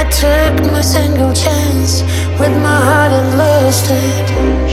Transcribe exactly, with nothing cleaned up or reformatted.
I took my single chance with my heart and lost it.